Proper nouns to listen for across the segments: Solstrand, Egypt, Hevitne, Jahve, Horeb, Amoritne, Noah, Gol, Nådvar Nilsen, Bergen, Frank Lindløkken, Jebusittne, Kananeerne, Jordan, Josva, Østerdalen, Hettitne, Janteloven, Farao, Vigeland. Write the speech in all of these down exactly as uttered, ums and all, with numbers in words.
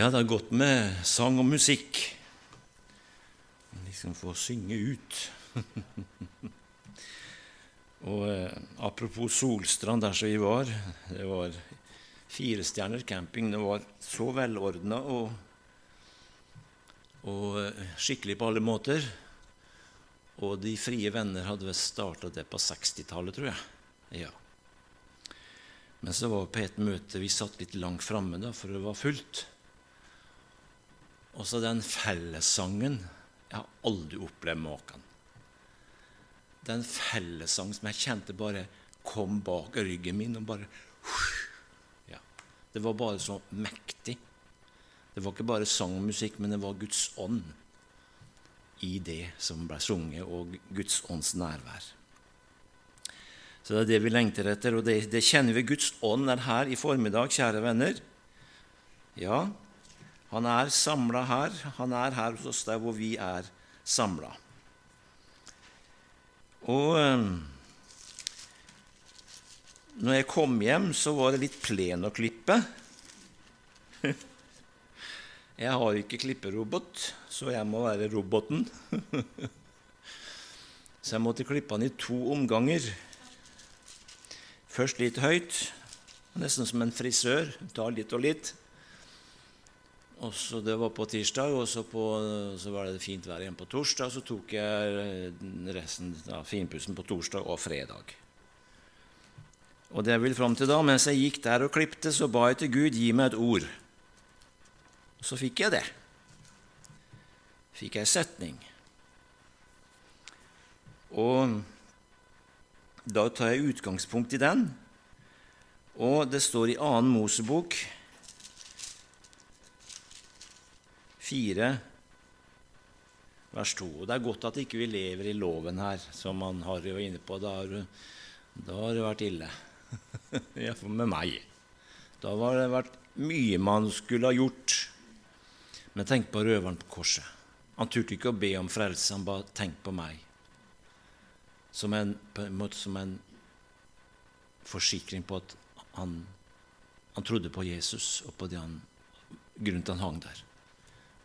Ja, det har gått med sang og musikk. Liksom få synge ut. Og eh, apropos Solstrand, der som vi var, det var fire stjerner camping. Det var så velordnet og, og skikkelig på alle måter. Og de frie venner hadde vel startet det på sekstitallet, tror jeg. Ja. Men så var på et møte, vi satt litt langt fremme da, for det var fullt. Og så den fellessangen, jeg har aldri opplevd maken. Den fellessang som jeg kjente bare kom bak ryggen min og bare, ja. Det var bare så mektig. Det var ikke bare sang og musikk, men det var Guds ånd i det som ble sunget, og Guds ånds nærvær. Så det er det vi lengter etter, og det, det kjenner vi. Guds ånd er her i formiddag, kjære venner. Ja, han er samlet her. Han er her hos oss der hvor vi er samlet. Og når jeg kom hjem, så var det litt plen å klippe. Jeg har ikke klipperobot, så jeg må være roboten. Så jeg måtte klippe den i to omganger. Først litt høyt, nesten som en frisør, tar litt og litt. Og så det var på tirsdag, og så, på, så var det fint vær igjen på torsdag, så tok jeg resten av finpussen på torsdag og fredag. Og det jeg vil frem til da, mens jeg gikk der og klippte, så ba jeg til Gud, gi meg et ord. Og så fikk jeg det. Fikk jeg setning. Og da tar jeg utgangspunkt i den, og det står i annen Mosebok, fire, vers to. Og det er godt at ikke vi lever i loven her, som han har jo inne på. Da har, da har det vært ille. Ja, for med meg. Da har det vært mye man skulle ha gjort. Men tenk på røveren på korset. Han turte ikke å be om frelse, han bare tenk på meg. Som en, på en måte som en forsikring på at han, han trodde på Jesus og på det han, grunnen til han hang der.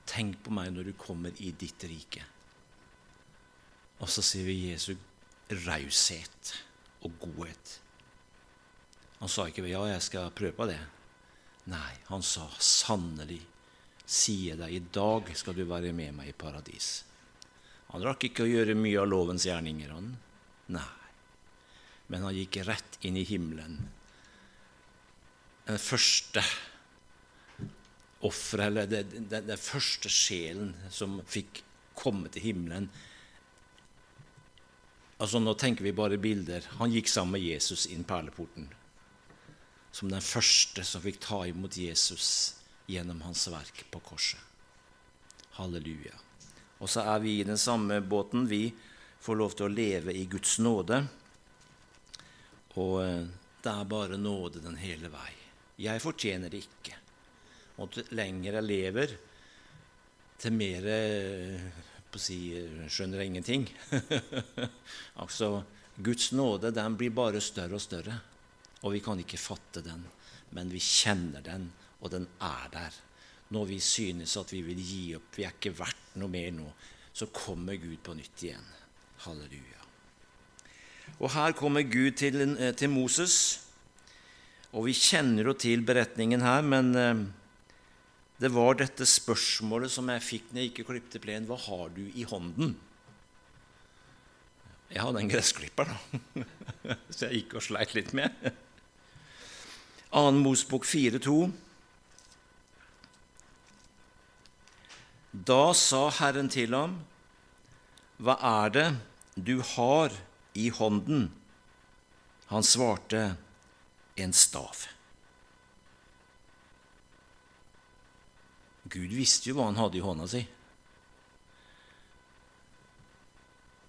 Tenk på meg når du kommer i ditt rike. Og så ser vi Jesu raushet og godhet. Han sa ikke, ja, jeg skal prøve på det. Nei, han sa, sannelig, sier deg, i dag skal du være med meg i paradis. Han rakk ikke å gjøre mye av lovens gjerninger, han. Nei. Men han gikk rett inn i himmelen. Den første offer, eller den første sjelen som fikk komme til himmelen. Altså, nå tenker vi bare bilder. Han gikk sammen med Jesus inn perleporten, som den første som fikk ta imot Jesus gjennom hans verk på korset. Halleluja. Og så er vi i den samme båten. Vi får lov til å leve i Guds nåde. Og det er bare nåde den hele vei. Jeg fortjener det ikke. Og til lenger jeg lever, til mer si, skjønner jeg ingenting. Altså, Guds nåde, den blir bare større og større, og vi kan ikke fatte den, men vi kjenner den, og den er der. Når vi synes at vi vil gi opp, vi er ikke verdt noe mer nå, så kommer Gud på nytt igjen. Halleluja. Og her kommer Gud til, til Moses, og vi kjenner jo til beretningen her, men det var dette spørsmålet som jeg fikk når jeg ikke klippte plen. Hva har du i hånden? Jeg hadde en gressklipper da, så jeg gikk og sleit litt med. Annen Mosebok fire to. Da sa Herren til ham, hva er det du har i hånden? Han svarte, en stav. Gud visste jo hva han hadde i hånda si.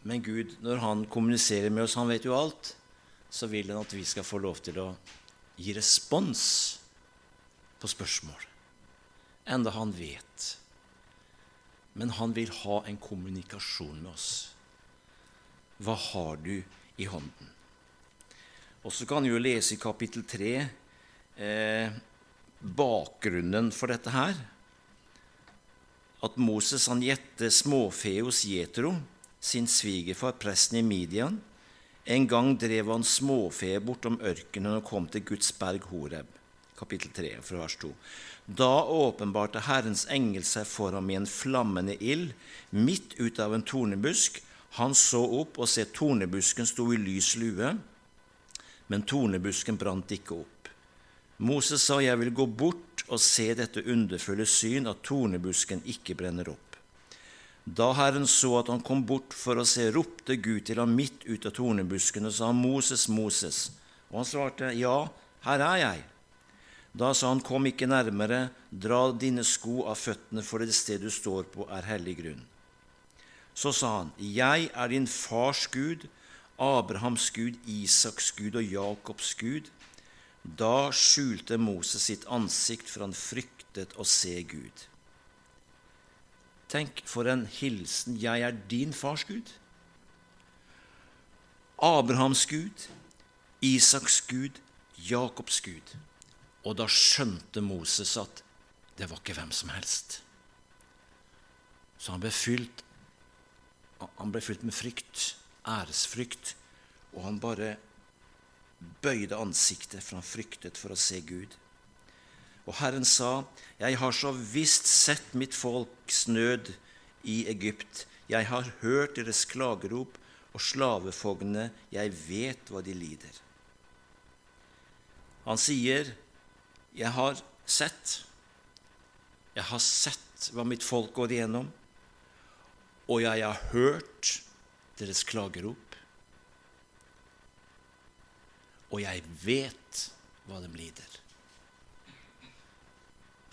Men Gud, når han kommuniserer med oss, han vet jo alt, så vil han at vi skal få lov til å gi respons på spørsmål. Enda han vet. Men han vil ha en kommunikasjon med oss. Hva har du i hånden? Og så kan vi jo lese i kapittel tre eh, bakgrunnen for dette her. at Moses han gjette småfe hos Jethro, sin svigerfar, presten i Midian. En gang drev han småfe bortom ørkenen og kom til Guds berg Horeb. Kapittel tre, fra vers to. Da åpenbarte Herrens engel seg for ham i en flammende ild, midt ut av en tornebusk. Han så opp og se tornebusken sto i lys lue, men tornebusken brant ikke opp. Moses sa, jeg vil gå bort og se dette underfulle syn, at tornebusken ikke brenner opp. Da Herren så at han kom bort for å se, ropte Gud til ham midt ut av tornebusken og sa, Moses, Moses. Og han svarte, ja, her er jeg. Da sa han, kom ikke nærmere, dra dine sko av føttene, for det sted du står på er hellig grunn. Så sa han, jeg er din fars Gud, Abrahams Gud, Isaks Gud og Jakobs Gud. Da skjulte Moses sitt ansikt, for han fryktet å se Gud. Tenk for en hilsen, jeg er din fars Gud, Abrahams Gud, Isaks Gud, Jakobs Gud. Og da skjønte Moses at det var ikke hvem som helst. Så han ble fylt, han ble fylt med frykt, æresfrykt, og han bare bøyde ansiktet, for han fryktet for å se Gud. Og Herren sa, jeg har så visst sett mitt folks nød i Egypt. Jeg har hørt deres klagerop og slavefogne, jeg vet hva de lider. Han sier, jeg har sett, jeg har sett hva mitt folk går igjennom, og jeg har hørt deres klagerop, og jeg vet hva de lider.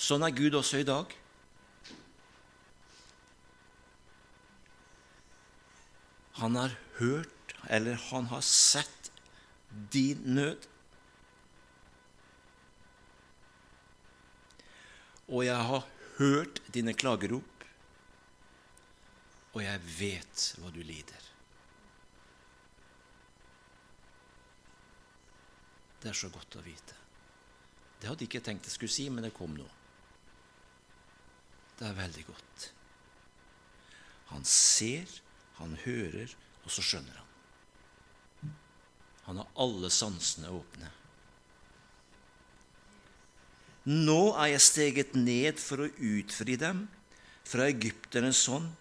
Sånn er Gud også i dag. Han har hørt, eller han har sett din nød. Og jeg har hørt dine klagerop, og jeg vet hva du lider. Det er så godt å vite. Det hadde jeg ikke tenkt jeg skulle si, men det kom nå. Det er veldig godt. Han ser, han hører, og så skjønner han. Han har alle sansene åpne. Nå er jeg steget ned for å utfri dem fra egypternes hånd.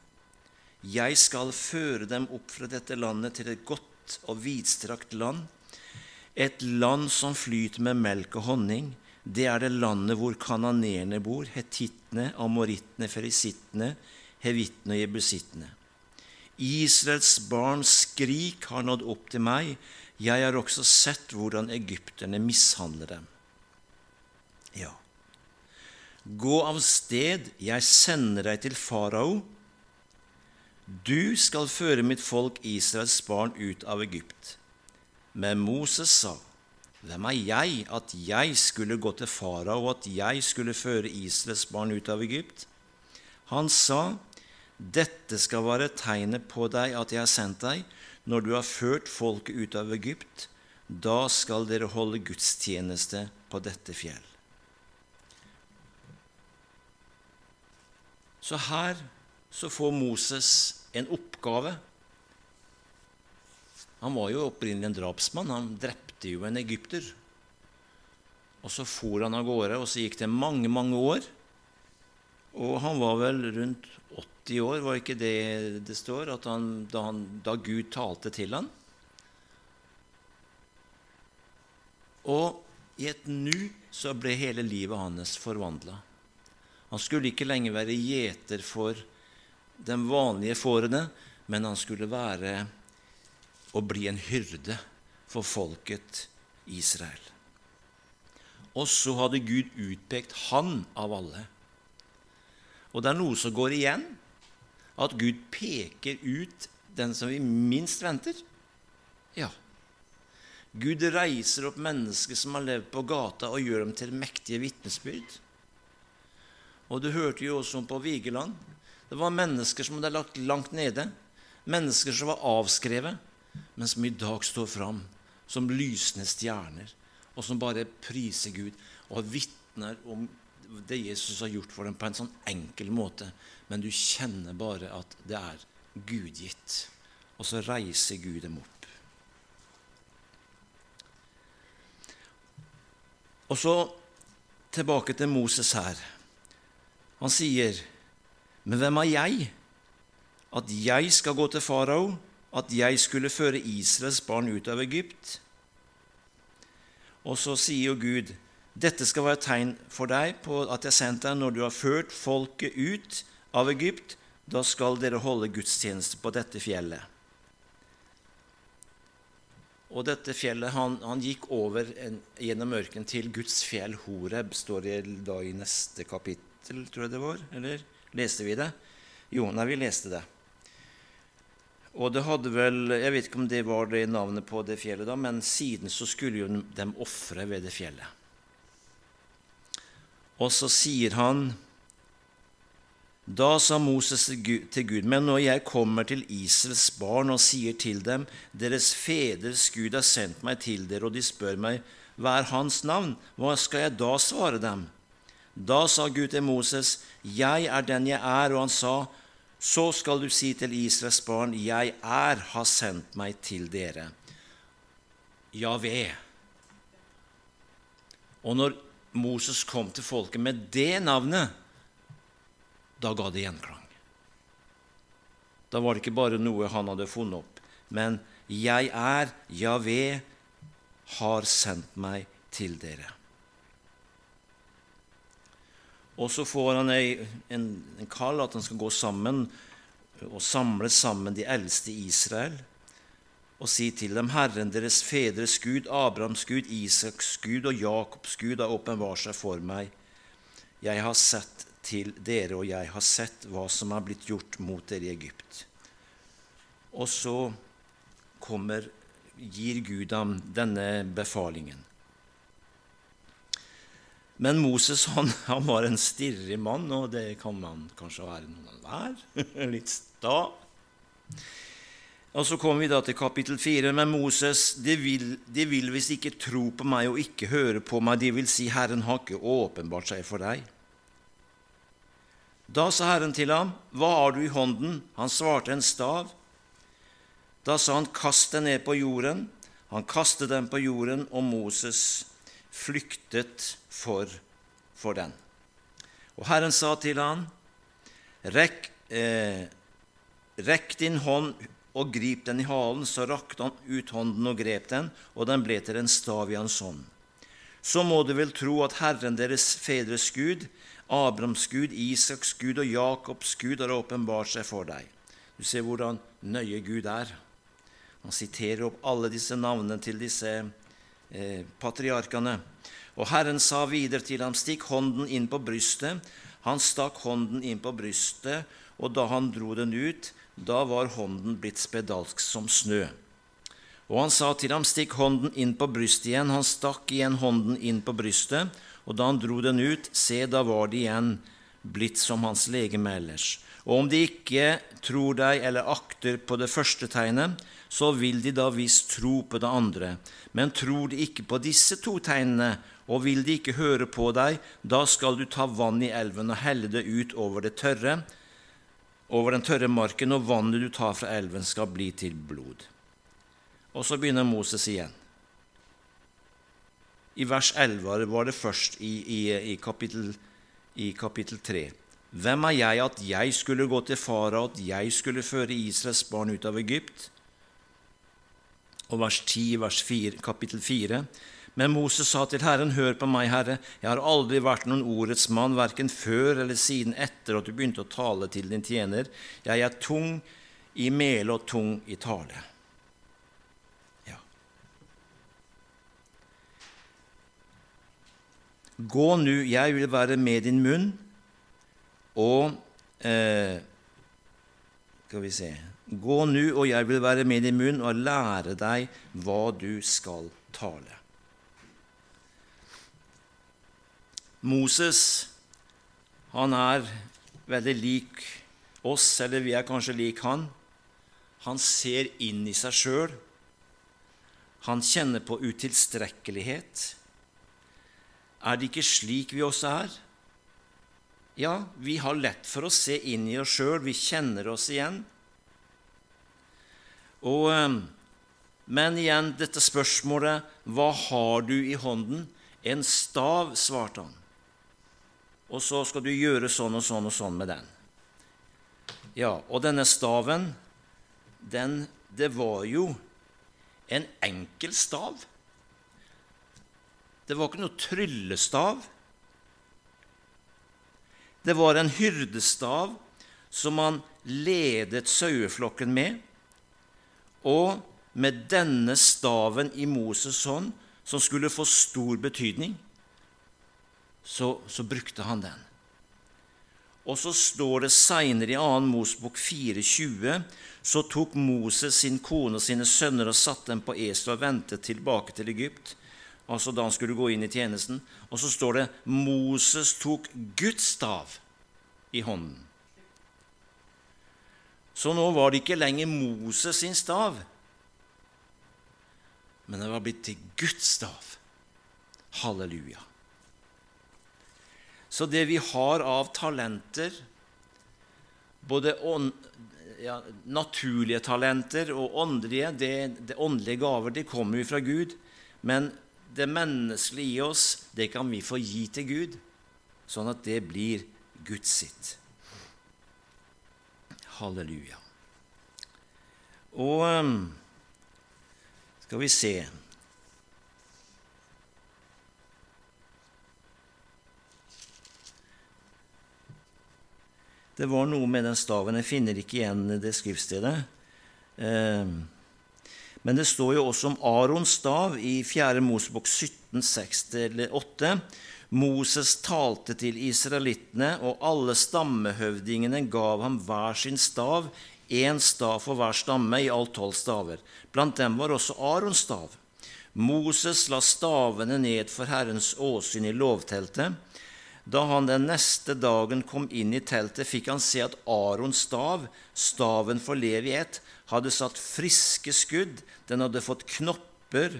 Jeg skal føre dem opp fra dette landet til et godt og vidstrakt land, et land som flyter med melk og honning. Det er det landet hvor kananeerne bor, Hettitne, Amoritne, Ferisittne, Hevitne og Jebusittne. Israels barns skrik har nådd opp til meg. Jeg har også sett hvordan egypterne mishandler dem. Ja. Gå av sted, jeg sender deg til Farao. Du skal føre mitt folk Israels barn ut av Egypt. Men Moses sa, hvem er jeg at jeg skulle gå til Farao, og at jeg skulle føre Israels barn ut av Egypt? Han sa, dette skal være tegnet på deg at jeg har sendt deg. Når du har ført folket ut av Egypt, da skal dere holde gudstjeneste på dette fjell. Så her så får Moses en oppgave. Han var jo opprinnelig en drapsmann, han drepte jo en egypter. Og så for han av gårde, og så gikk det mange, mange år. Og han var vel rundt åtti år, var ikke det det står, at han, da, han, da Gud talte til han. Og i et nu så ble hele livet hans forvandlet. Han skulle ikke lenger være gjeter for de vanlige fårene, men han skulle være og bli en hyrde for folket Israel. Og så hadde Gud utpekt han av alle. Og det er noe som går igjen, at Gud peker ut den som vi minst venter. Ja. Gud reiser opp mennesker som har levd på gata, og gjør dem til mektige vitnesbyrd. Og du hørte jo også om på Vigeland. Det var mennesker som hadde lagt langt nede, mennesker som var avskrevet, men som i dag står fram som lysende stjerner, og som bare priser Gud og vitner om det Jesus har gjort for dem på en sånn enkel måte, men du kjenner bare at det er gudgitt, og så reiser Gud dem opp. Og så tilbake til Moses her. Han sier, men hvem er jeg? At jeg skal gå til Farao, at jeg skulle føre Israels barn ut av Egypt. Og så sier jo Gud, dette skal være tegn for deg på at jeg sendte deg når du har ført folket ut av Egypt, da skal dere holde gudstjeneste på dette fjellet. Og dette fjellet, han, han gikk over en, gjennom ørken til Guds fjell Horeb, står det da i neste kapittel, tror jeg det var, eller leste vi det? Jo, nei, vi leste det. Og det hadde vel, jeg vet ikke om det var det navnet på det fjellet da, men siden så skulle jo de offre ved det fjellet. Og så sier han, da sa Moses til Gud, men når jeg kommer til Israels barn og sier til dem, deres feders Gud har sendt meg til dere, og de spør meg, hva er hans navn? Hva skal jeg da svare dem? Da sa Gud til Moses, jeg er den jeg er, og han sa, så skal du si til Israels barn, jeg er har sendt meg til dere. Jahve. Og når Moses kom til folket med det navnet, da ga det gjenklang. Da var det ikke bare noe han hadde funnet opp, men jeg er, Jahve, har sendt meg til dere. Og så får han en, en kall at han skal gå sammen og samle sammen de eldste i Israel og si til dem, Herren deres fedres Gud, Abrahams Gud, Isaks Gud og Jakobs Gud har åpenbart seg for meg. Jeg har sett til dere, og jeg har sett hva som er blitt gjort mot dere i Egypt. Og så kommer, gir Gud ham denne befalingen. Men Moses, han, han var en stirrig mann, og det kan man kanskje være noen hver, litt sta. Og så kommer vi da til kapittel fire, men Moses, de vil, de vil hvis ikke tro på meg og ikke høre på meg, de vil si, Herren har ikke åpenbart seg for deg. Da sa Herren til ham, hva har du i hånden? Han svarte, en stav. Da sa han, kast den ned på jorden. Han kastet den på jorden, og Moses flyktet for, for den. Og Herren sa til han, Rekk, eh, rekk din hånd og grip den i halen, så rakte han ut hånden og grep den, og den ble til en stav i hans hånd. Så må du vel tro at Herren deres fedres Gud, Abrahams Gud, Isaks Gud og Jakobs Gud har åpenbart seg for deg. Du ser hvordan nøye Gud er. Han siterer opp alle disse navnene til disse patriarkene. Og Herren sa videre til ham, stikk hånden inn på brystet. Han stakk hånden inn på brystet, og da han dro den ut, da var hånden blitt spedalsk som snø. Og han sa til ham, stikk hånden inn på brystet igjen. Han stakk igjen hånden inn på brystet, og da han dro den ut, se, da var det igjen blitt som hans legeme ellers. Og om de ikke tror deg eller akter på det første tegnet, så vil de da visst tro på det andre. Men tror de ikke på disse to tegnene, og vil de ikke høre på deg, da skal du ta vann i elven og helle det ut over det tørre, over den tørre marken, og vannet du tar fra elven skal bli til blod. Og så begynner Moses igjen. I vers elleve var det først i, i, i, kapittel, i kapittel tre. Hvem er jeg at jeg skulle gå til Farao, at jeg skulle føre Israels barn ut av Egypt? Og vers ti, vers fire, kapittel fire. Men Moses sa til Herren, hør på meg, Herre, jeg har aldri vært noen ordets mann, hverken før eller siden etter at du begynte å tale til din tjener. Jeg er tung i mel og tung i tale. Ja. Gå nu, jeg vil være med din munn, og eh, skal vi se, gå nu, og jeg vil være med i munn og lære deg hva du skal tale. Moses, han er veldig lik oss, eller vi er kanskje lik han. Han ser inn i seg selv. Han kjenner på utilstrekkelighet. Er det ikke slik vi også er? Ja, vi har lett for å se inn i oss selv, vi kjenner oss igjen. Og, men igjen, dette spørsmålet, hva har du i hånden? En stav, svarte han. Og så skal du gjøre sånn og sånn og sånn med den. Ja, og denne staven, den, det var jo en enkel stav. Det var ikke noe tryllestav. Det var en hyrdestav som han ledet saueflokken med, og med denne staven i Moses hånd, som skulle få stor betydning, så, så brukte han den. Og så står det senere i annen Mosebok fire tjue, så tok Moses sin kone og sine sønner og satte dem på esel og ventet tilbake til Egypt, altså da han skulle gå inn i tjenesten. Og så står det, Moses tok Guds stav i hånden. Så nå var det ikke lenger Moses sin stav, men det var blitt til Guds stav. Halleluja. Så det vi har av talenter, både ånd, ja, naturlige talenter og åndelige, det, det åndelige gaver, det kommer jo fra Gud, men det menneskelige i oss, det kan vi få gi til Gud, sånn at det blir Guds sitt. Halleluja. Og skal vi se. Det var noe med den staven, jeg finner ikke igjen det skriftstedet. Men det står jo også om Arons stav i fjerde Mosebok sytten, seks til åtte. Moses talte til israelittene, og alle stammehøvdingene gav ham hver sin stav, en stav for hver stamme, i alt tolv staver. Blant dem var også Arons stav. Moses la stavene ned for Herrens åsyn i lovteltet. Da han den neste dagen kom inn i teltet, fikk han se at Arons stav, staven for Leviet, hadde satt friske skudd, den hadde fått knopper,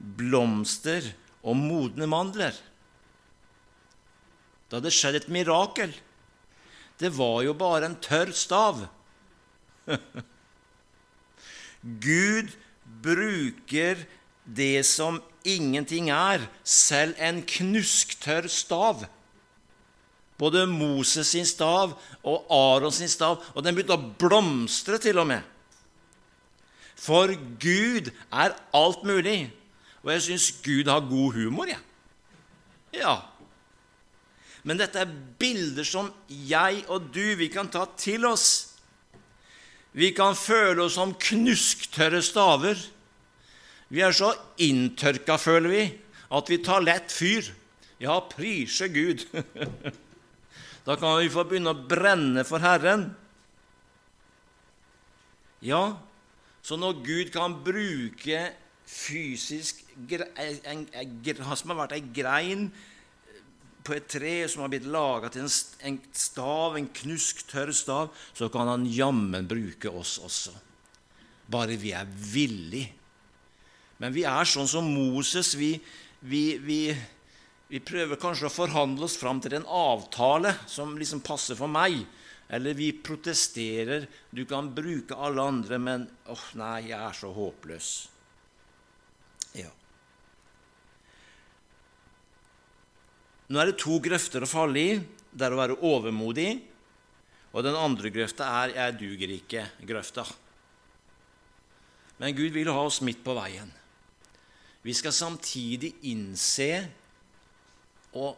blomster og modne mandler. Det hadde skjedd et mirakel. Det var jo bare en tørr stav. Gud bruker det som ingenting er, selv en knusktørr stav. Både Moses sin stav og Arons sin stav, og den begynte å blomstre til og med. For Gud er alt mulig, og jeg synes Gud har god humor, ja. Ja. Men dette er bilder som jeg og du, vi kan ta til oss. Vi kan føle oss som knusktørre staver. Vi er så inntørka, føler vi, at vi tar lett fyr. Ja, prise Gud. Da kan vi få begynne å brenne for Herren. Ja, så når Gud kan bruke fysisk, en, en, en, som har vært en grein på et tre, som har blitt laget til en, en stav, en knusktørr stav, så kan han jammen bruke oss også. Bare vi er villige. Men vi er sånn som Moses, vi, vi, vi, vi prøver kanskje å forhandle oss fram til en avtale som liksom passer for meg. Eller vi protesterer, du kan bruke alle andre, men åh oh, nei, jeg er så håpløs. Ja. Nå er det to grøfter å falle i, det er å være overmodig, og den andre grøfta er jeg duger ikke grøfta. Men Gud vil ha oss midt på veien. Vi skal samtidig innse og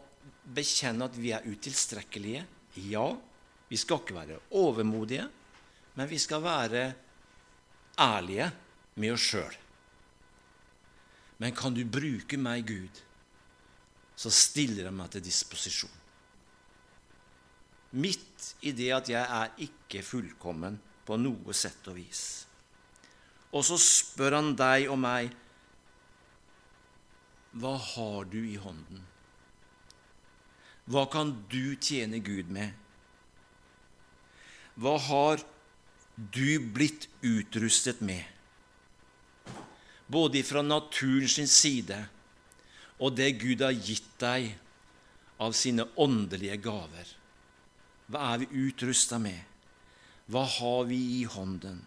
bekjenne at vi er utilstrekkelige. Ja, vi skal ikke være overmodige, men vi skal være ærlige med oss selv. Men kan du bruke meg, Gud, så stiller jeg meg til disposisjon. Midt i det at jeg er ikke fullkommen på noe sett og vis. Og så spør han deg og meg, hva har du i hånden? Hva kan du tjene Gud med? Hva har du blitt utrustet med? Både fra naturens side og det Gud har gitt deg av sine åndelige gaver Vad är vi utrustade med? Vad har vi i handen?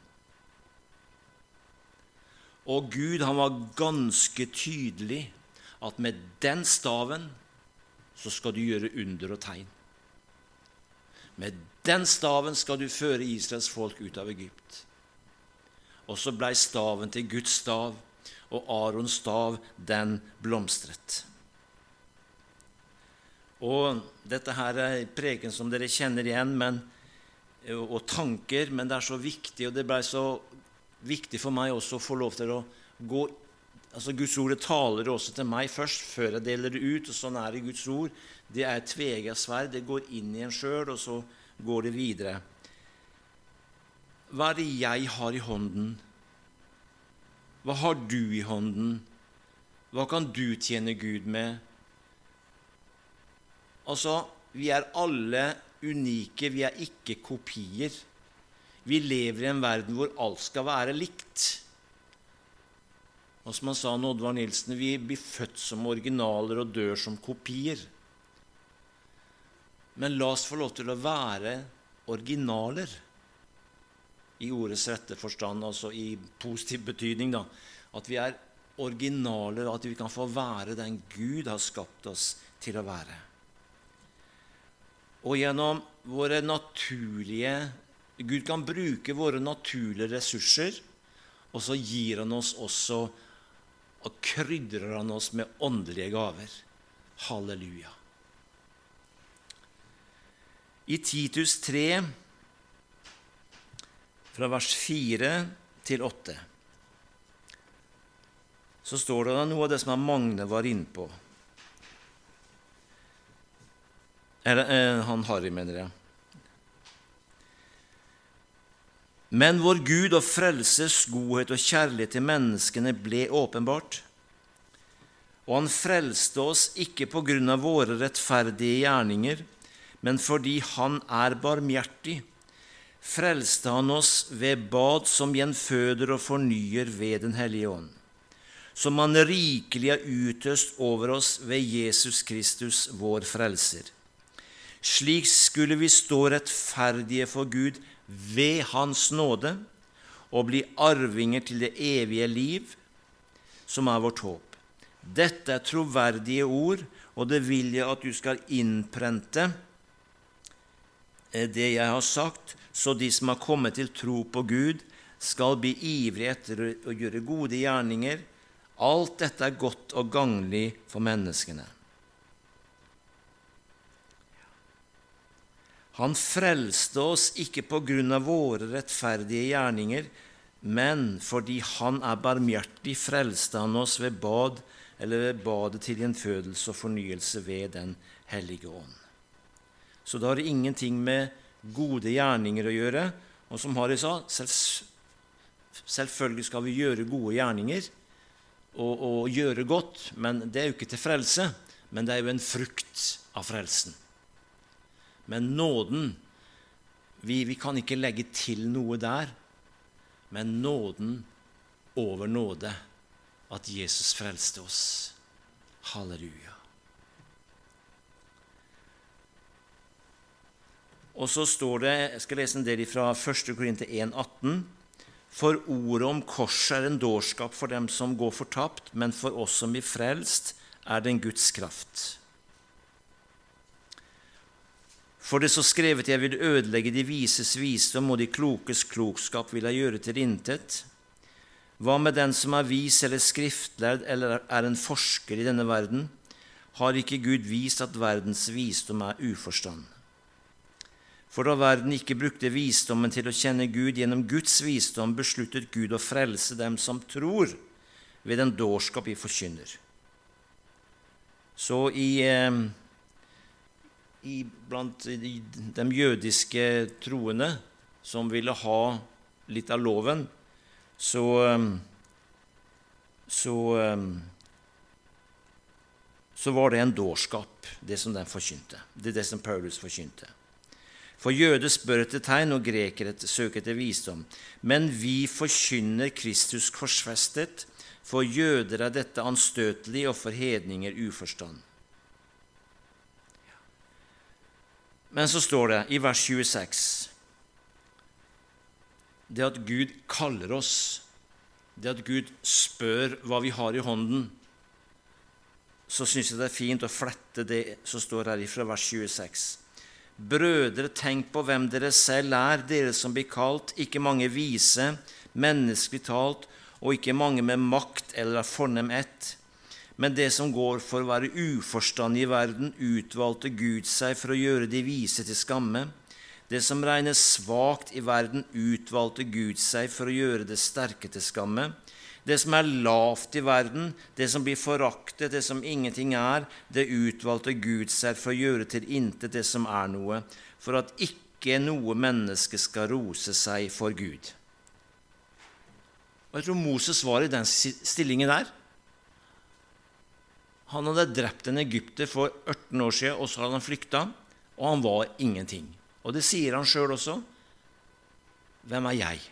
Och Gud, han var ganska tydlig att med den staven så ska du göra under och tegn. Med den staven ska du föra Israels folk ut av Egypt. Och så blev staven till Guds stav och Arons stav den blomstret. Og dette her er preken som dere kjenner igjen, men, og tanker, men det er så viktig, og det ble så viktig for meg også å få lov til å gå, altså Guds ord taler også til meg først, før jeg deler det ut, og sånn er det Guds ord. Det er et tveegget sverd, det går inn i en sjøl, og så går det videre. Hva er det jeg har i hånden? Hva har du i hånden? Hva kan du tjene Gud med? Altså, vi er alle unike, vi er ikke kopier. Vi lever i en verden hvor alt skal være likt. Og som han sa, Nådvar Nilsen, vi blir født som originaler og dør som kopier. Men la oss få lov til å være originaler, i ordets rette forstand, altså i positiv betydning da, at vi er originaler, at vi kan få være den Gud har skapt oss til å være. Og gjennom våre naturlige, Gud kan bruke våre naturlige ressurser, og så gir han oss også, og krydrer han oss med åndelige gaver. Halleluja. I Titus tre, fra vers fire til åtte, så står det noe av det som Magne var inne på. Eller, han Harry, mener jeg. Men vår Gud og frelses godhet og kjærlighet til menneskene ble åpenbart, og han frelste oss ikke på grunn av våre rettferdige gjerninger, men fordi han er barmhjertig, frelste han oss ved bad som gjenføder og fornyer ved den hellige ånd, som han rikelig har utøst over oss ved Jesus Kristus, vår frelser. Slik skulle vi stå rettferdige for Gud ved hans nåde og bli arvinger til det evige liv, som er vårt håp. Dette er troverdige ord, og det vil jeg at du skal innprente det jeg har sagt, så de som har kommet til tro på Gud skal bli ivrige etter å gjøre gode gjerninger. Alt dette er godt og ganglig for menneskene. Han frelste oss ikke på grunn av våre rettferdige gjerninger, men fordi han er barmhjertig, frelste han oss ved bad, eller ved badet til gjenfødelse og fornyelse ved den hellige ånd. Så det har ingenting med gode gjerninger å gjøre, og som Harry sa, selv, selvfølgelig skal vi gjøre gode gjerninger og, og gjøre godt, men det er jo ikke til frelse, men det er jo en frukt av frelsen. Men nåden, vi, vi kan ikke legge til noe der, men nåden over nåde, at Jesus frelste oss. Halleluja. Og så står det, jeg skal lese en del fra første Korinther en, atten, «For ordet om korset er en dårskap for dem som går fortapt, men for oss som blir frelst er det en Guds kraft.» For det så skrevet, jeg vil ødelegge de vises visdom, og de klokes klokskap vil jeg gjøre til intet. Hva med den som er vis eller skriftlærd, eller er en forsker i denne verden? Har ikke Gud vist at verdens visdom er uforstand? For da verden ikke brukte visdommen til å kjenne Gud, gjennom Guds visdom besluttet Gud å frelse dem som tror, ved den dårskap vi forkynner. Så i... Eh, I, blant de, de jødiske troende som ville ha litt av loven, så, så, så var det en dårskap, det som den forkynte. Det er det som Paulus forkynte. For jøder spør etter tegn, og grekere søker etter visdom. Men vi forkynner Kristus korsfestet, for jøder er dette anstøtelig, og for hedninger uforstand. Men så står det i vers tjueseks, det at Gud kaller oss, det at Gud spør hva vi har i hånden, så synes jeg det er fint å flette det som står her ifra vers tjueseks. Brødre, tenk på hvem dere selv er, dere som blir kalt, ikke mange vise, menneskelig talt, og ikke mange med makt eller av fornem ett. Men det som går for å være uforstandig i verden, utvalgte Gud seg for å gjøre de vise til skamme. Det som regnes svagt i verden, utvalgte Gud seg for å gjøre det sterke til skamme. Det som er lavt i verden, det som blir foraktet, det som ingenting er, det utvalgte Gud seg for å gjøre til intet det som er noe, for at ikke noe menneske skal rose seg for Gud. Og jeg tror Moses var i den stillingen der. Han hadde drept en egypter for elleve år siden, og så hadde han flyktet, og han var ingenting. Og det sier han selv også. Hvem er jeg?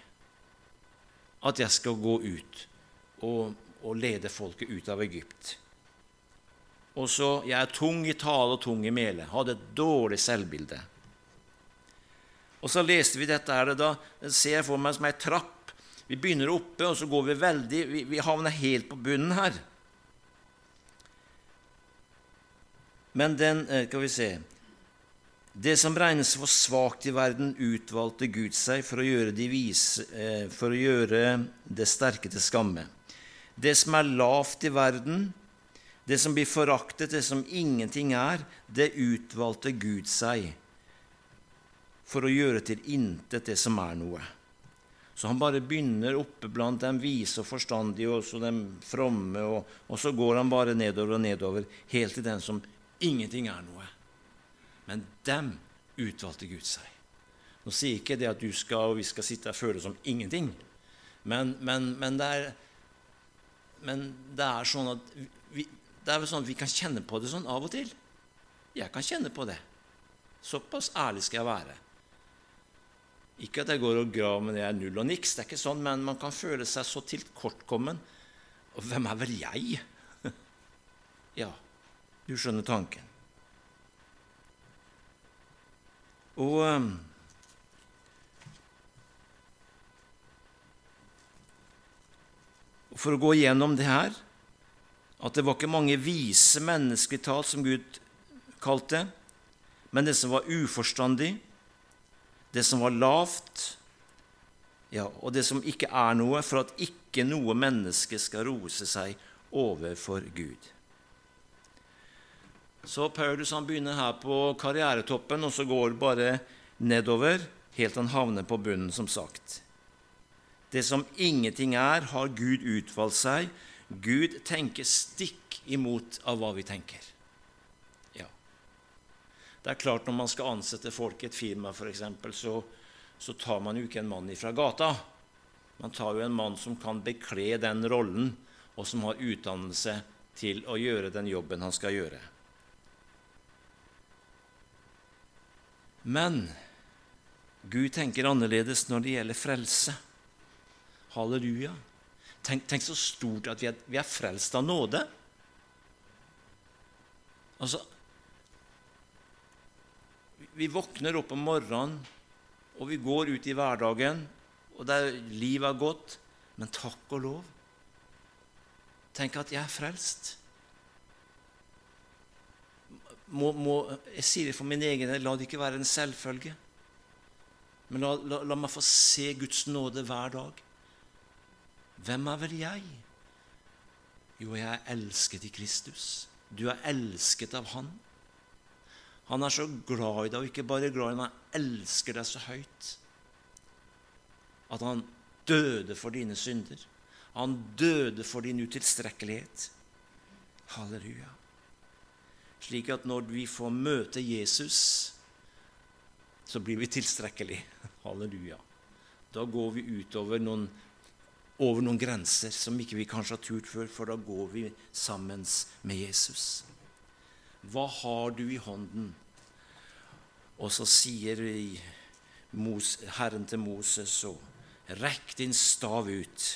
At jeg skal gå ut og, og lede folket ut av Egypt. Og så, jeg er tung i tale og tung i mele, hadde et dårlig selvbilde. Og så leste vi dette her, da ser jeg for meg som en trapp. Vi begynner oppe, og så går vi veldig, vi, vi havner helt på bunnen her. Men den, kan vi se, det som regnes for svagt i verden, utvalgte Gud seg for å gjøre, de vise, for å gjøre det sterke til skamme. Det som er lavt i verden, det som blir foraktet, det som ingenting er, det utvalgte Gud seg for å gjøre til intet det som er noe. Så han bare begynner oppe blant dem vise og forstandige, og så dem fromme, og, og så går han bare nedover og nedover, helt til den som ingenting er noe. Men dem utvalgte Gud seg. Nå sier ikke det at du skal, og vi skal sitte og føle som ingenting. Men, men, men, det er, men det er sånn at vi, det er vel sånn at vi kan kjenne på det sånn av og til. Jeg kan kjenne på det. Såpass ærlig skal jeg være. Ikke at jeg går og graver, men det er null og niks. Det er ikke sånn, men man kan føle seg så tilkortkommen. Og hvem er vel jeg? Ja, du skjønner tanken. Og for å gå gjennom det her, at det var ikke mange vise menneskelig talt som Gud kalte, men det som var uforstandig, det som var lavt, ja, og det som ikke er noe, for at ikke noe menneske skal rose seg overfor Gud. Så Paulus han begynner her på karrieretoppen, og så går bare nedover, helt han havner på bunnen, som sagt. Det som ingenting er, har Gud utvalgt seg. Gud tenker stikk imot av hva vi tenker. Ja. Det er klart, når man skal ansette folk i et firma, for eksempel, så, så tar man jo ikke en mann ifra gata. Man tar jo en mann som kan bekle den rollen, og som har utdannelse til å gjøre den jobben han skal gjøre. Men Gud tenker annerledes når det gjelder frelse. Halleluja. Tenk, tenk så stort at vi er, vi er frelst av nåde. Altså, vi våkner opp om morgenen, og vi går ut i hverdagen, og der livet er godt, men takk og lov. Tenk at jeg er frelst. Må, må, jeg sier det for min egen, la det ikke være en selvfølge, men la, la, la meg få se Guds nåde hver dag. Hvem er vel jeg? Jo, jeg er elsket i Kristus. Du er elsket av han. Han er så glad i deg, og ikke bare glad i deg, han elsker deg så høyt at han døde for dine synder. Han døde for din utilstrekkelighet. Halleluja. Slik at når vi får møte Jesus, så blir vi tilstrekkelig. Halleluja. Da går vi ut over noen, over noen grenser som ikke vi kanskje har turt før, for da går vi sammen med Jesus. Hva har du i hånden? Og så sier Herren til Moses så, rekk din stav ut,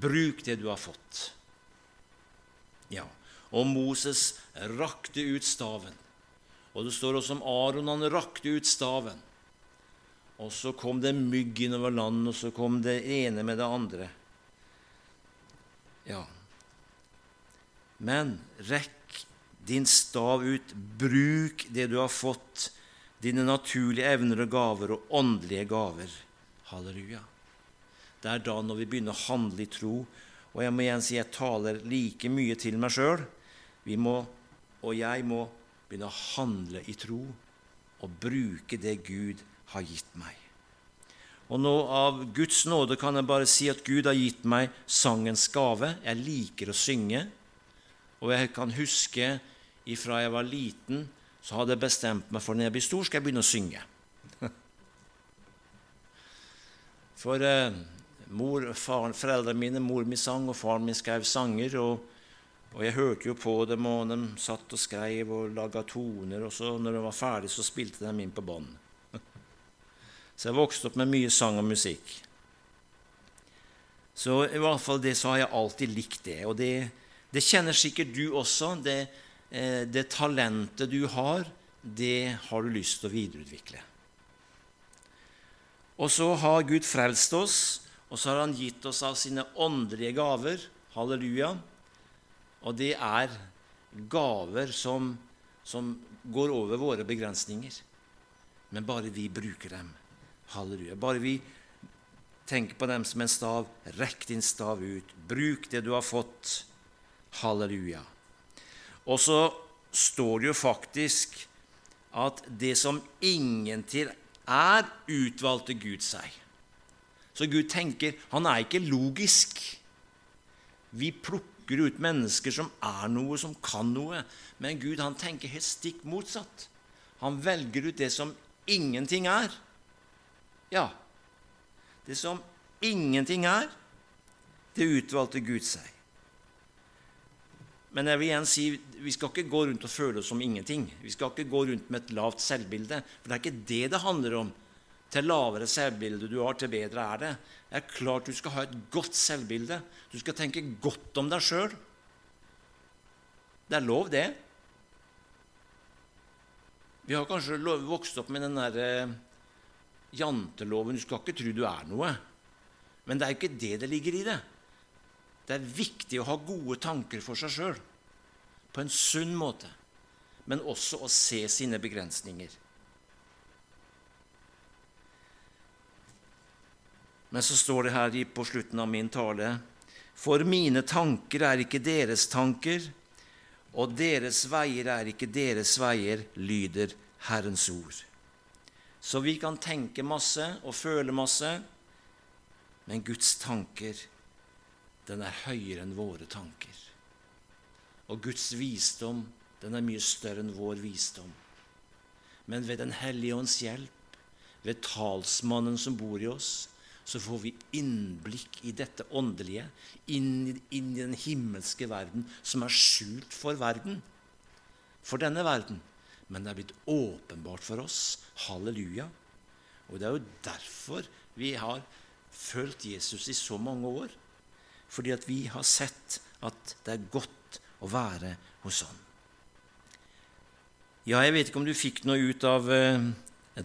bruk det du har fått. Ja, og Moses rakte ut staven, Og det står også om Aron, han rakte ut staven. Og så kom det mygg innover landet, og så kom det ene med det andre. Ja. Men rekk din stav ut, bruk det du har fått, dine naturlige evner og gaver og åndelige gaver. Halleluja. Det er da når vi begynner å handle i tro, og jeg må igjen si jeg taler like mye til meg selv. Vi må, og jeg må, begynne å handle i tro og bruke det Gud har gitt meg. Og nå av Guds nåde kan jeg bare si at Gud har gitt meg sangens gave. Jeg liker å synge, og jeg kan huske ifra jeg var liten, så hadde jeg bestemt meg for når jeg blir stor, skal jeg begynne å synge. For eh, mor, far, foreldrene mine, mor min sang, og faren min skrev sanger, og Og jeg hørte jo på dem, og de satt og skrev og laget toner, og så når de var ferdige, så spilte de inn på bånd. Så jeg vokste opp med mye sang og musikk. Så i hvert fall det, så har jeg alltid likt det, og det, det kjenner sikkert du også. Det, det talentet du har, det har du lyst til å videreutvikle. Og så har Gud frelst oss, og så har han gitt oss av sine åndelige gaver, halleluja. Og det er gaver som, som går over våre begrensninger. Men bare vi bruker dem. Halleluja. Bare vi tenker på dem som en stav. Rekk din stav ut. Bruk det du har fått. Halleluja. Og så står det jo faktisk at det som ingentil er, utvalgte Gud seg. Så Gud tenker, han er ikke logisk. Vi plukker ut mennesker som er noe, som kan noe. Men Gud, han tenker helt stikk motsatt. Han velger ut det som ingenting er. Ja, det som ingenting er, det utvalgte Gud seg. Men jeg vil igjen si, vi skal ikke gå rundt og føle oss som ingenting. Vi skal ikke gå rundt med et lavt selvbilde, for det er ikke det det handler om. Til lavere selvbilde du har, til bedre er det. Det er klart du skal ha et godt selvbilde. Du skal tenke godt om deg selv. Det er lov, det. Vi har kanskje vokst opp med den der eh, janteloven. Du skal ikke tro du er noe. Men det er jo ikke det det ligger i det. Det er viktig å ha gode tanker for seg selv. På en sunn måte. Men også å se sine begrensninger. Men så står det her på slutten av min tale, for mine tanker er ikke deres tanker, og deres veier er ikke deres veier, lyder Herrens ord. Så vi kan tenke masse og føle masse, men Guds tanker, den er høyere enn våre tanker. Og Guds visdom, den er mye større enn vår visdom. Men ved den hellige ånds hjelp, ved talsmannen som bor i oss, så får vi innblikk i dette åndelige, inn, inn i den himmelske verden, som er skjult for verden, for denne verden. Men det er blitt åpenbart for oss. Halleluja. Og det er jo derfor vi har følt Jesus i så mange år, fordi at vi har sett at det er godt å være hos han. Ja, jeg vet ikke om du fikk noe ut av uh,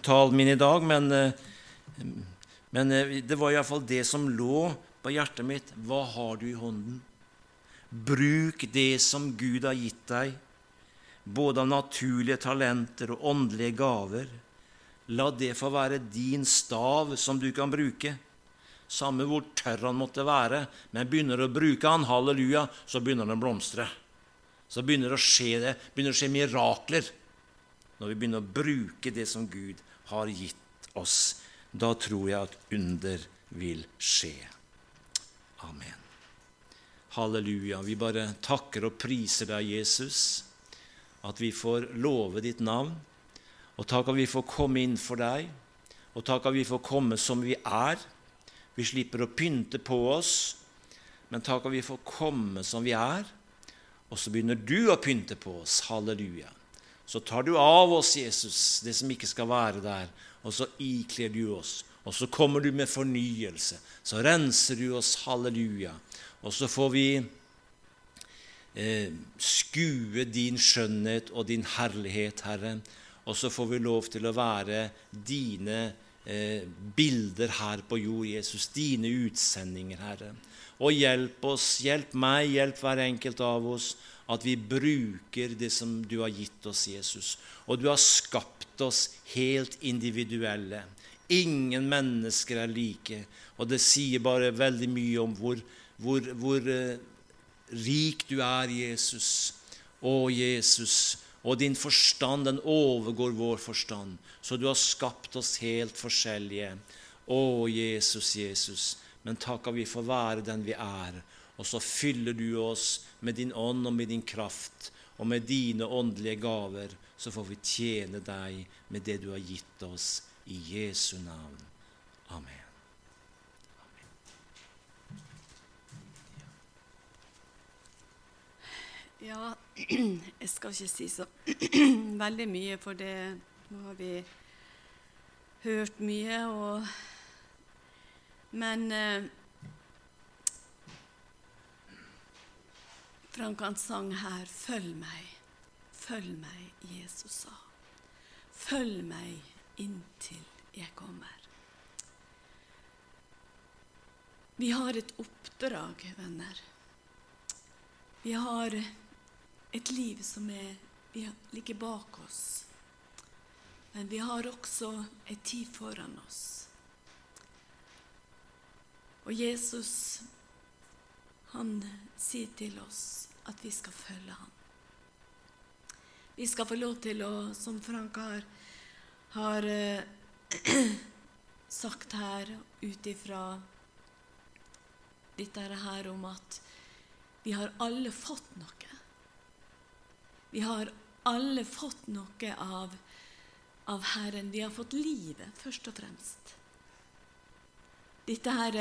talen min i dag, men... Uh, Men det var i hvert fall det som lå på hjertet mitt. Hva har du i hånden? Bruk det som Gud har gitt deg, både av naturlige talenter og åndelige gaver. La det få være din stav som du kan bruke. Samme hvor tørr han måtte være, men begynner å bruke han, halleluja, så begynner han å blomstre. Så begynner det å skje det, begynner å skje mirakler når vi begynner å bruke det som Gud har gitt oss. Da tror jeg at under vil skje. Amen. Halleluja. Vi bare takker og priser deg, Jesus, at vi får love ditt navn, og takk at vi får komme inn for deg, og takk at vi får komme som vi er. Vi slipper å pynte på oss, men takk at vi får komme som vi er, og så begynner du å pynte på oss. Halleluja. Så tar du av oss, Jesus, det som ikke skal være der, og så ikler du oss, og så kommer du med fornyelse, så renser du oss, halleluja, og så får vi eh, skue din skjønnhet og din herlighet, Herre, og så får vi lov til å være dine eh, bilder her på jord, Jesus, dine utsendinger, Herre. Og hjelp oss, hjelp meg, hjelp hver enkelt av oss, at vi bruker det som du har gitt oss, Jesus. Og du har skapt oss helt individuelle. Ingen mennesker er like, og det sier bare veldig mye om hvor, hvor, hvor eh, rik du er, Jesus. Å, Jesus, og din forstand, den overgår vår forstand, så du har skapt oss helt forskjellige. Å, Jesus, Jesus, men takker vi for å være den vi er, og så fyller du oss med din ånd og med din kraft, og med dine åndelige gaver, så får vi tjene deg med det du har gitt oss, i Jesu navn. Amen. Ja, jeg skal ikke si så veldig mye, for det nå har vi hørt mye, og men eh, Frank han sang her, følg meg, følg meg, Jesus sa, følg meg inntil jeg kommer. Vi har et oppdrag, venner. Vi har et liv som er, vi ligger bak oss, men vi har også en tid foran oss. Og Jesus, han sier til oss at vi skal følge ham. Vi skal få lov til å, som Frank har, har uh, sagt her, ut ifra dette her om at vi har alle fått noe. Vi har alle fått noe av, av Herren. Vi har fått livet, først og fremst. Dette her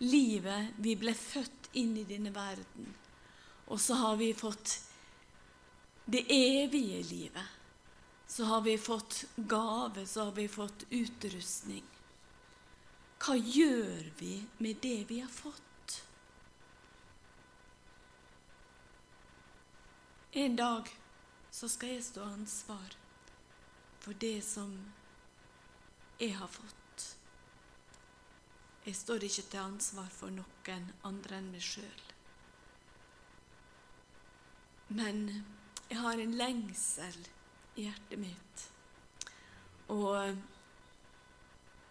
livet, vi ble født inn i denne verden. Og så har vi fått det evige livet. Så har vi fått gave, så har vi fått utrustning. Hva gjør vi med det vi har fått? En dag så skal jeg stå ansvar for det som jeg har fått. Jeg står ikke til ansvar for noen andre enn meg selv. Men jeg har en lengsel i hjertet mitt. Og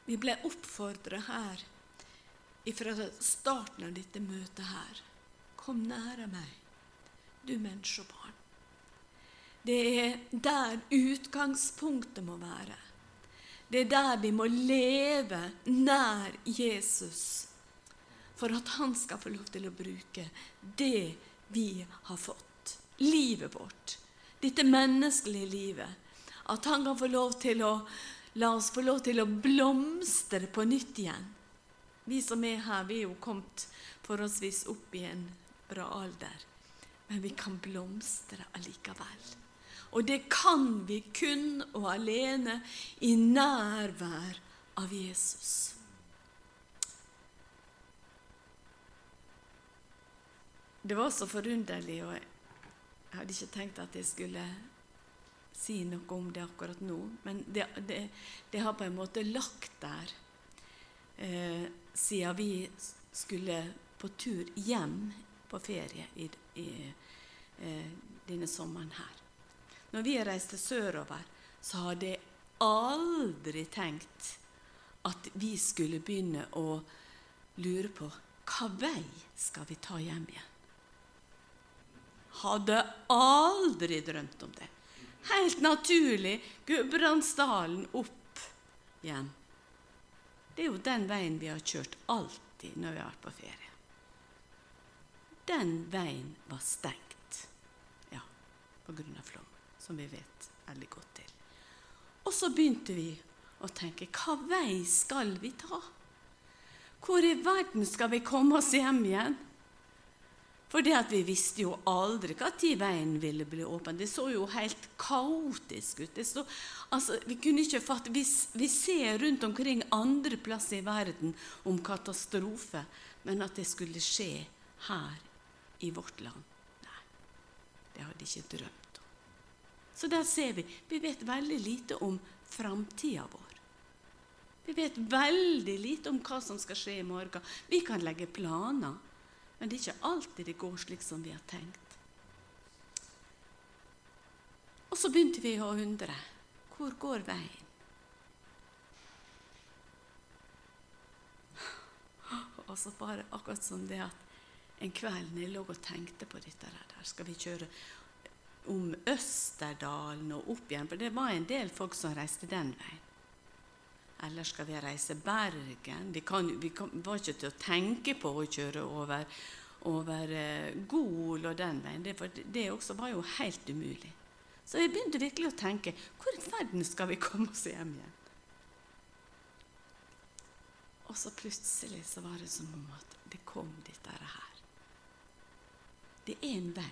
vi ble oppfordret her, fra starten av dette møtet her. Kom nære meg, du menneskebarn. Det er der utgangspunktet må være. Det er der vi må leve nær Jesus, for at han skal få lov til å bruke det vi har fått. Livet vårt, dette menneskelige livet. At han kan få lov til å, la oss få lov til å blomstre på nytt igjen. Vi som er her, vi er jo kommet forholdsvis opp i en bra alder. Men vi kan blomstre allikevel. Og det kan vi kun og alene i nærvær av Jesus. Det var så forunderlig, og jeg hadde ikke tenkt at jeg skulle si noe om det akkurat nå, men det, det, det har på en måte lagt der eh, siden vi skulle på tur hjem på ferie i dag. I eh, denne sommeren her. Når vi reiste sørover, så hadde jeg aldri tenkt at vi skulle begynne å lure på hva vei skal vi ta hjem igjen. Hadde aldri drømt om det. Helt naturlig, Gudbrandsdalen opp igjen. Det er jo den veien vi har kjørt alltid når vi har vært på ferie. Den veien var stengt, ja, på grunn av flom, som vi vet veldig godt til. Og så begynte vi å tenke, hva vei skal vi ta? Hvor i verden skal vi komme oss hjem igjen? For det at vi visste jo aldri hva tid veien ville bli åpen. Det så jo helt kaotisk ut. Det så, altså, vi kunne ikke fatte, vi, vi ser rundt omkring andre plasser i verden om katastrofe, men at det skulle skje her i vårt land. Nei, det hadde jeg ikke drømt om. Så der ser vi, vi vet veldig lite om framtiden vår. Vi vet veldig lite om hva som skal skje i morgen. Vi kan legge planer, men det er ikke alltid det går slik som vi har tenkt. Og så begynte vi å undre, hvor går veien? Og så bare akkurat som det at en kveld når jeg lå og tenkte på dette der, skal vi kjøre om Østerdalen og opp igjen, for det var en del folk som reiste den veien. Eller skal vi reise Bergen? Vi, kan, vi kan, var ikke til å tenke på å kjøre over, over uh, Gol og den veien. Det, for det, det også var jo helt umulig. Så jeg begynte virkelig å tenke, hvor i verden skal vi komme oss hjem igjen? Og så plutselig så var det som om at det kom dette her. Det er en vei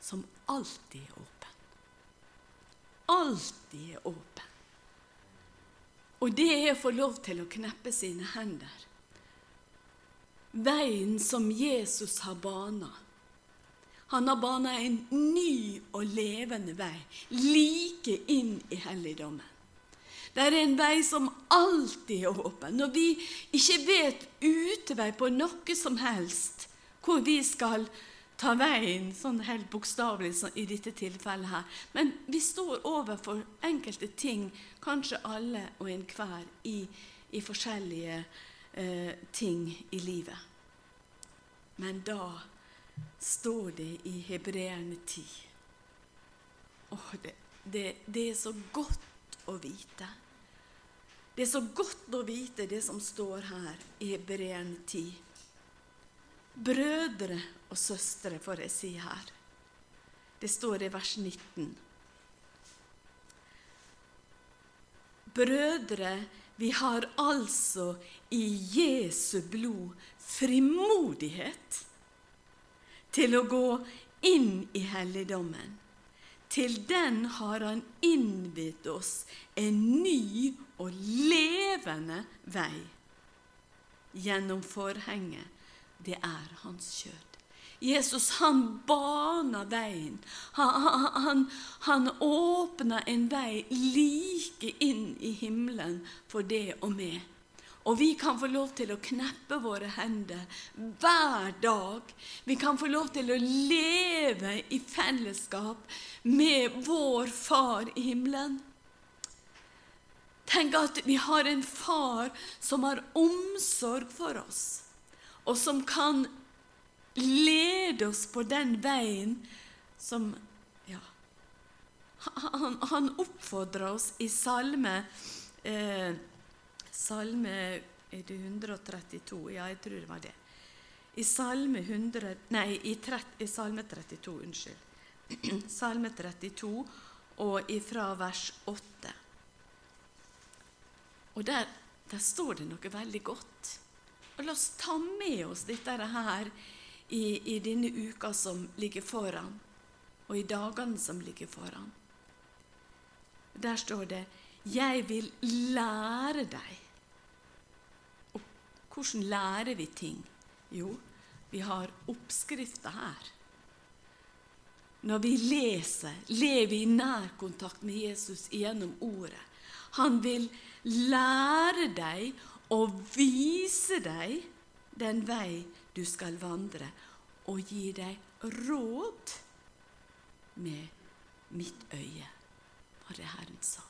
som alltid er åpen. Alltid er åpen. Og det er å få lov til å kneppe sine hender. Veien som Jesus har bana. Han har bana en ny og levende vei, like inn i helligdommen. Det er en vei som alltid er åpen. Når vi ikke vet utvei på noe som helst, hvor vi skal ta veien, sånn helt bokstavelig sånn, i dette tilfellet her. Men vi står overfor enkelte ting, kanskje alle og enhver, i, i forskjellige eh, ting i livet. Men da står det i Hebreerne ti. Åh, det, det, det er så godt å vite. Det er så godt å vite det som står her i Hebreerne ti. Brødre og søstre, får jeg si her. Det står i vers nitten. Brødre, vi har altså i Jesu blod frimodighet til å gå inn i helligdommen. Til den har han innviet oss en ny og levende vei gjennom forhenget. Det er hans kjød. Jesus, han bana veien. Han, han, han åpna en vei like inn i himmelen for det og med. Og vi kan få lov til å kneppe våre hender hver dag. Vi kan få lov til å leve i fellesskap med vår far i himmelen. Tenk at vi har en far som har omsorg for oss. Og som kan lede oss på den veien som, ja, han, han oppfordrer oss i salme, eh, salme, er det hundre og trettito? Ja, jeg tror det var det. I salme, hundre, nei, i, tretti, i salme trettito, unnskyld. Salme trettito, og ifra vers åtte. Og der, der står det noe veldig godt. Og la oss ta med oss dette her i, i denne uka som ligger foran, og i dagene som ligger foran. Der står det, jeg vil lære deg. Og hvordan lærer vi ting? Jo, vi har oppskrifter her. Når vi leser, lever i nærkontakt med Jesus gjennom ordet. Han vil lære deg og vise deg den vei du skal vandre, og gi deg råd med mitt øye, var det Herren sa.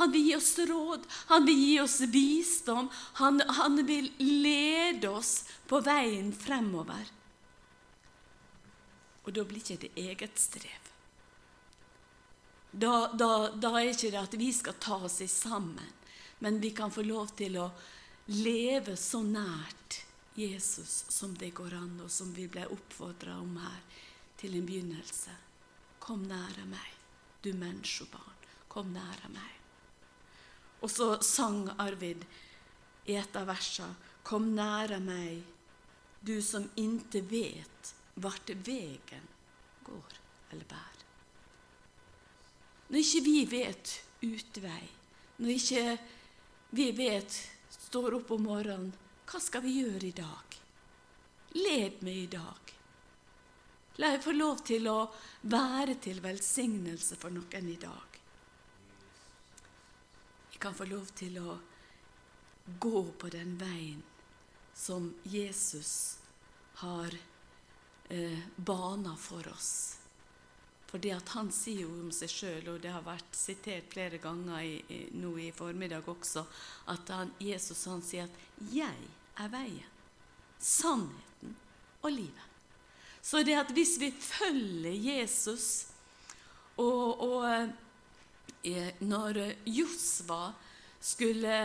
Han vil gi oss råd, han vil gi oss visdom, han, han vil lede oss på veien fremover. Og da blir ikke det eget strev. Da, da, da er ikke det at vi skal ta oss sammen. Men vi kan få lov til å leve så nært Jesus som det går an, og som vi ble oppfordret om her til en begynnelse. Kom nære meg, du menneskebarn, kom nære meg. Og så sang Arvid i et av versene, kom nære meg, du som inte vet vart vegen går eller bær. Når ikke vi vet utvei, når ikke vi vet, står opp om morgenen, hva skal vi gjøre i dag? Lev med i dag. La jeg få lov til å være til velsignelse for noen i dag. Jeg kan få lov til å gå på den veien som Jesus har eh, banet for oss. Fordi at han sier jo om seg selv, og det har vært sitert flere ganger i, i, nå i formiddag også, at han, Jesus han sier at jeg er veien, sannheten og livet. Så det at hvis vi følger Jesus, og, og eh, når Josva skulle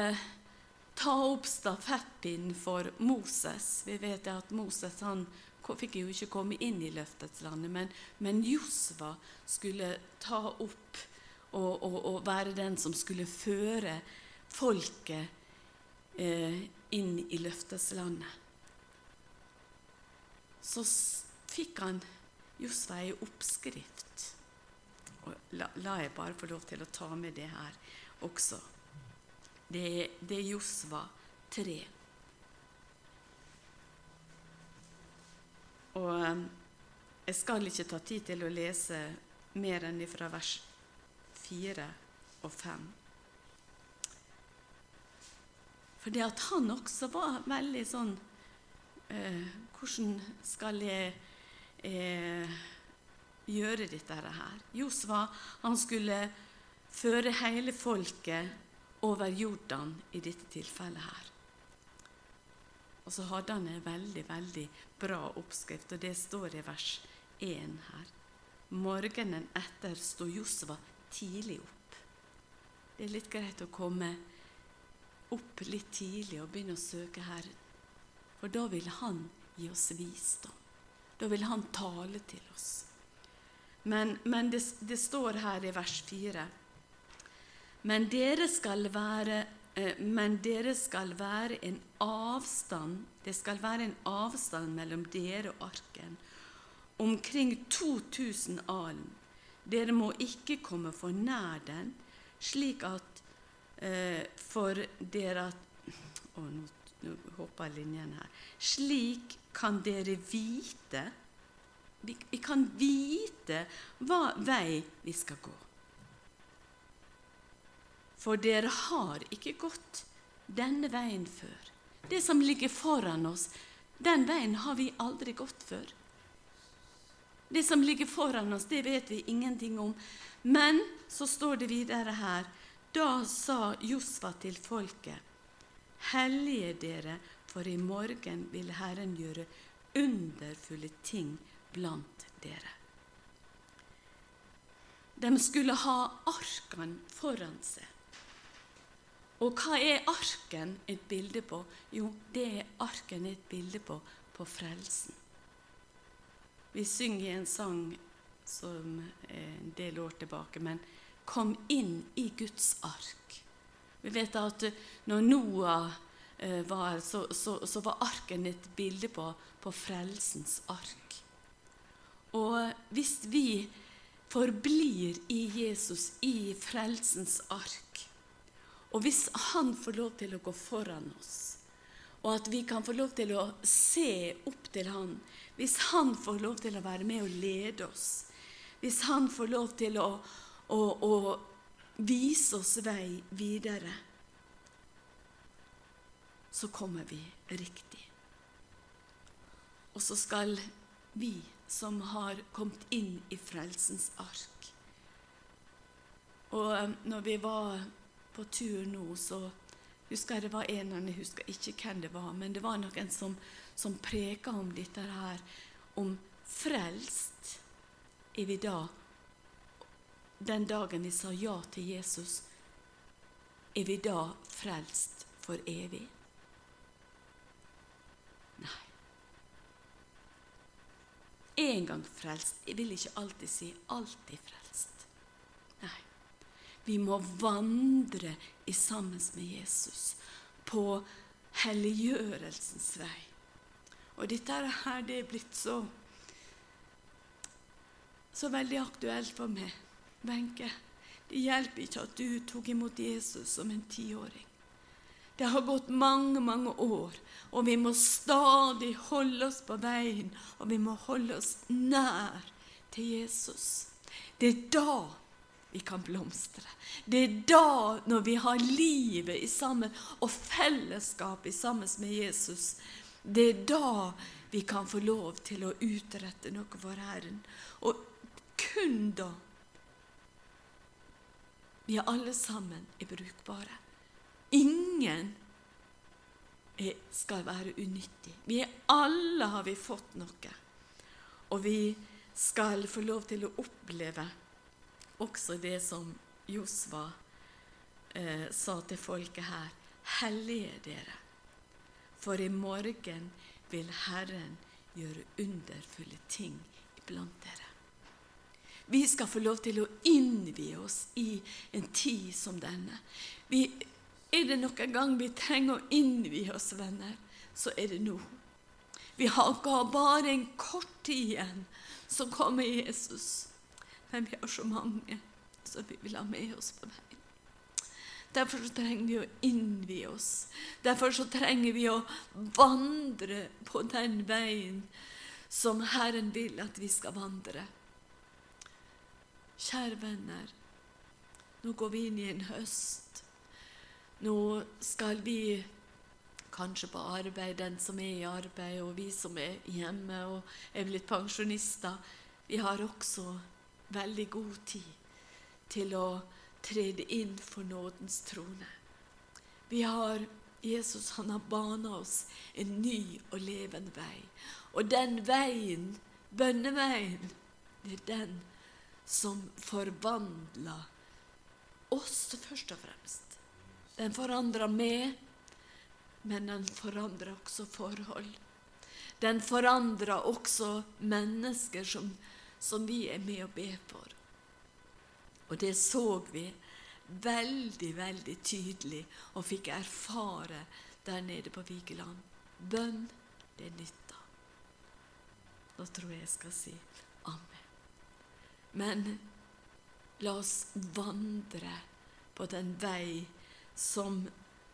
ta opp stafettpinnen for Moses, vi vet at Moses han fikk jo ikke komme inn i løftetslandet, men, men Josva skulle ta opp og, og, og være den som skulle føre folket eh, inn i løftetslandet. Så fikk han Josva i oppskrift. Og la, la jeg bare få lov til å ta med det her også. Det, det er Josva tre. Og jeg skal ikke ta tid til å lese mer enn fra vers fire og fem. For det at han også var veldig sånn, eh, hvordan skal jeg eh, gjøre dette her? Josva, han skulle føre hele folket over Jordan i dette tilfellet her. Og så hadde han en veldig, veldig bra oppskrift, og det står i vers én her. Morgenen etter stod Josva tidlig opp. Det er litt greit å komme opp litt tidlig og begynne å søke Herren. For da vil han gi oss visdom. Da vil han tale til oss. Men, men det, det står her i vers fire. Men dere skal være... Men dere skal være en avstand, det skal være en avstand mellom dere og arken, omkring to tusen alen. Dere må ikke komme for nær den, slik at eh, for dere at, å, nå, nå hopper linjen her, slik kan dere vite, vi, vi kan vite hva vei vi skal gå. For dere har ikke gått denne veien før. Det som ligger foran oss, den veien har vi aldri gått før. Det som ligger foran oss, det vet vi ingenting om. Men så står det videre her, da sa Josva til folket, hellige dere, for i morgen vil Herren gjøre underfulle ting blant dere. De skulle ha arken foran seg. Og hva er arken et bilde på? Jo, det er arken et bilde på, på frelsen. Vi synger en sang som en del år tilbake, men kom inn i Guds ark. Vi vet at når Noah var, så, så, så var arken et bilde på, på frelsens ark. Og hvis vi forblir i Jesus, i frelsens ark, og hvis han får lov til å gå foran oss, og at vi kan få lov til å se opp til han, hvis han får lov til å være med og lede oss, hvis han får lov til å, å, å vise oss vei videre, så kommer vi riktig. Og så skal vi som har kommet inn i frelsens ark. Og når vi var på tur nå, så husker jeg det var en eller jeg husker ikke hvem det var, men det var noen som, som preket om dette her, om frelst er vi da, den dagen vi sa ja til Jesus, er vi da frelst for evig? Nei. En gang frelst, jeg vil ikke alltid si alltid frelst. Nei. Vi må vandre i sammen med Jesus på helliggjørelsens vei. Og dette her, det er blitt så, så veldig aktuelt for meg, Benke. Det hjelper ikke at du tog imot Jesus som en tiåring. Det har gått mange, mange år, og vi må stadig holde oss på veien, og vi må holde oss nær til Jesus. Det er da vi kan blomstre. Det er da, når vi har livet i sammen, og fellesskap i sammen med Jesus, det er da vi kan få lov til å utrette noe for Herren. Og kun da, vi er alle sammen er brukbare. Ingen skal være unyttig. Vi alle har vi fått noe. Og vi skal få lov til å oppleve også det som Josva eh, sa til folket her. Hellige dere, for i morgen vil Herren gjøre underfulle ting iblant dere. Vi skal få lov til å innvie oss i en tid som denne. Vi Er det noen gang vi trenger å innvie oss, venner, så er det nå. Vi har bare en kort tid igjen, så kommer Jesus. Men vi har så mange, så vi vil ha med oss på veien. Derfor så trenger vi å innvie oss. Derfor så trenger vi å vandre på den veien som Herren vil at vi skal vandre. Kjære venner, nå går vi inn i en høst. Nå skal vi kanskje på arbeid, den som er i arbeid, og vi som er hjemme og er blitt pensjonister. Vi har også veldig god tid til å trede inn for nådens trone. Vi har, Jesus han har banet oss en ny og levende vei. Og den veien, bønneveien, det er den som forvandler oss først og fremst. Den forandrer meg, men den forandrer også forhold. Den forandrer også mennesker som, som vi er med og ber for. Og det så vi veldig, veldig tydelig og fikk erfare der nede på Vigeland. Bønn, det er nytta. Da tror jeg jeg skal si amen. Men la oss vandre på den vei Som,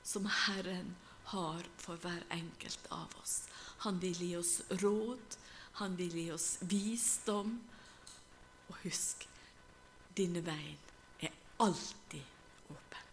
som Herren har for hver enkelt av oss. Han vil gi oss råd, han vil gi oss visdom. Og husk, denne veien er alltid åpen.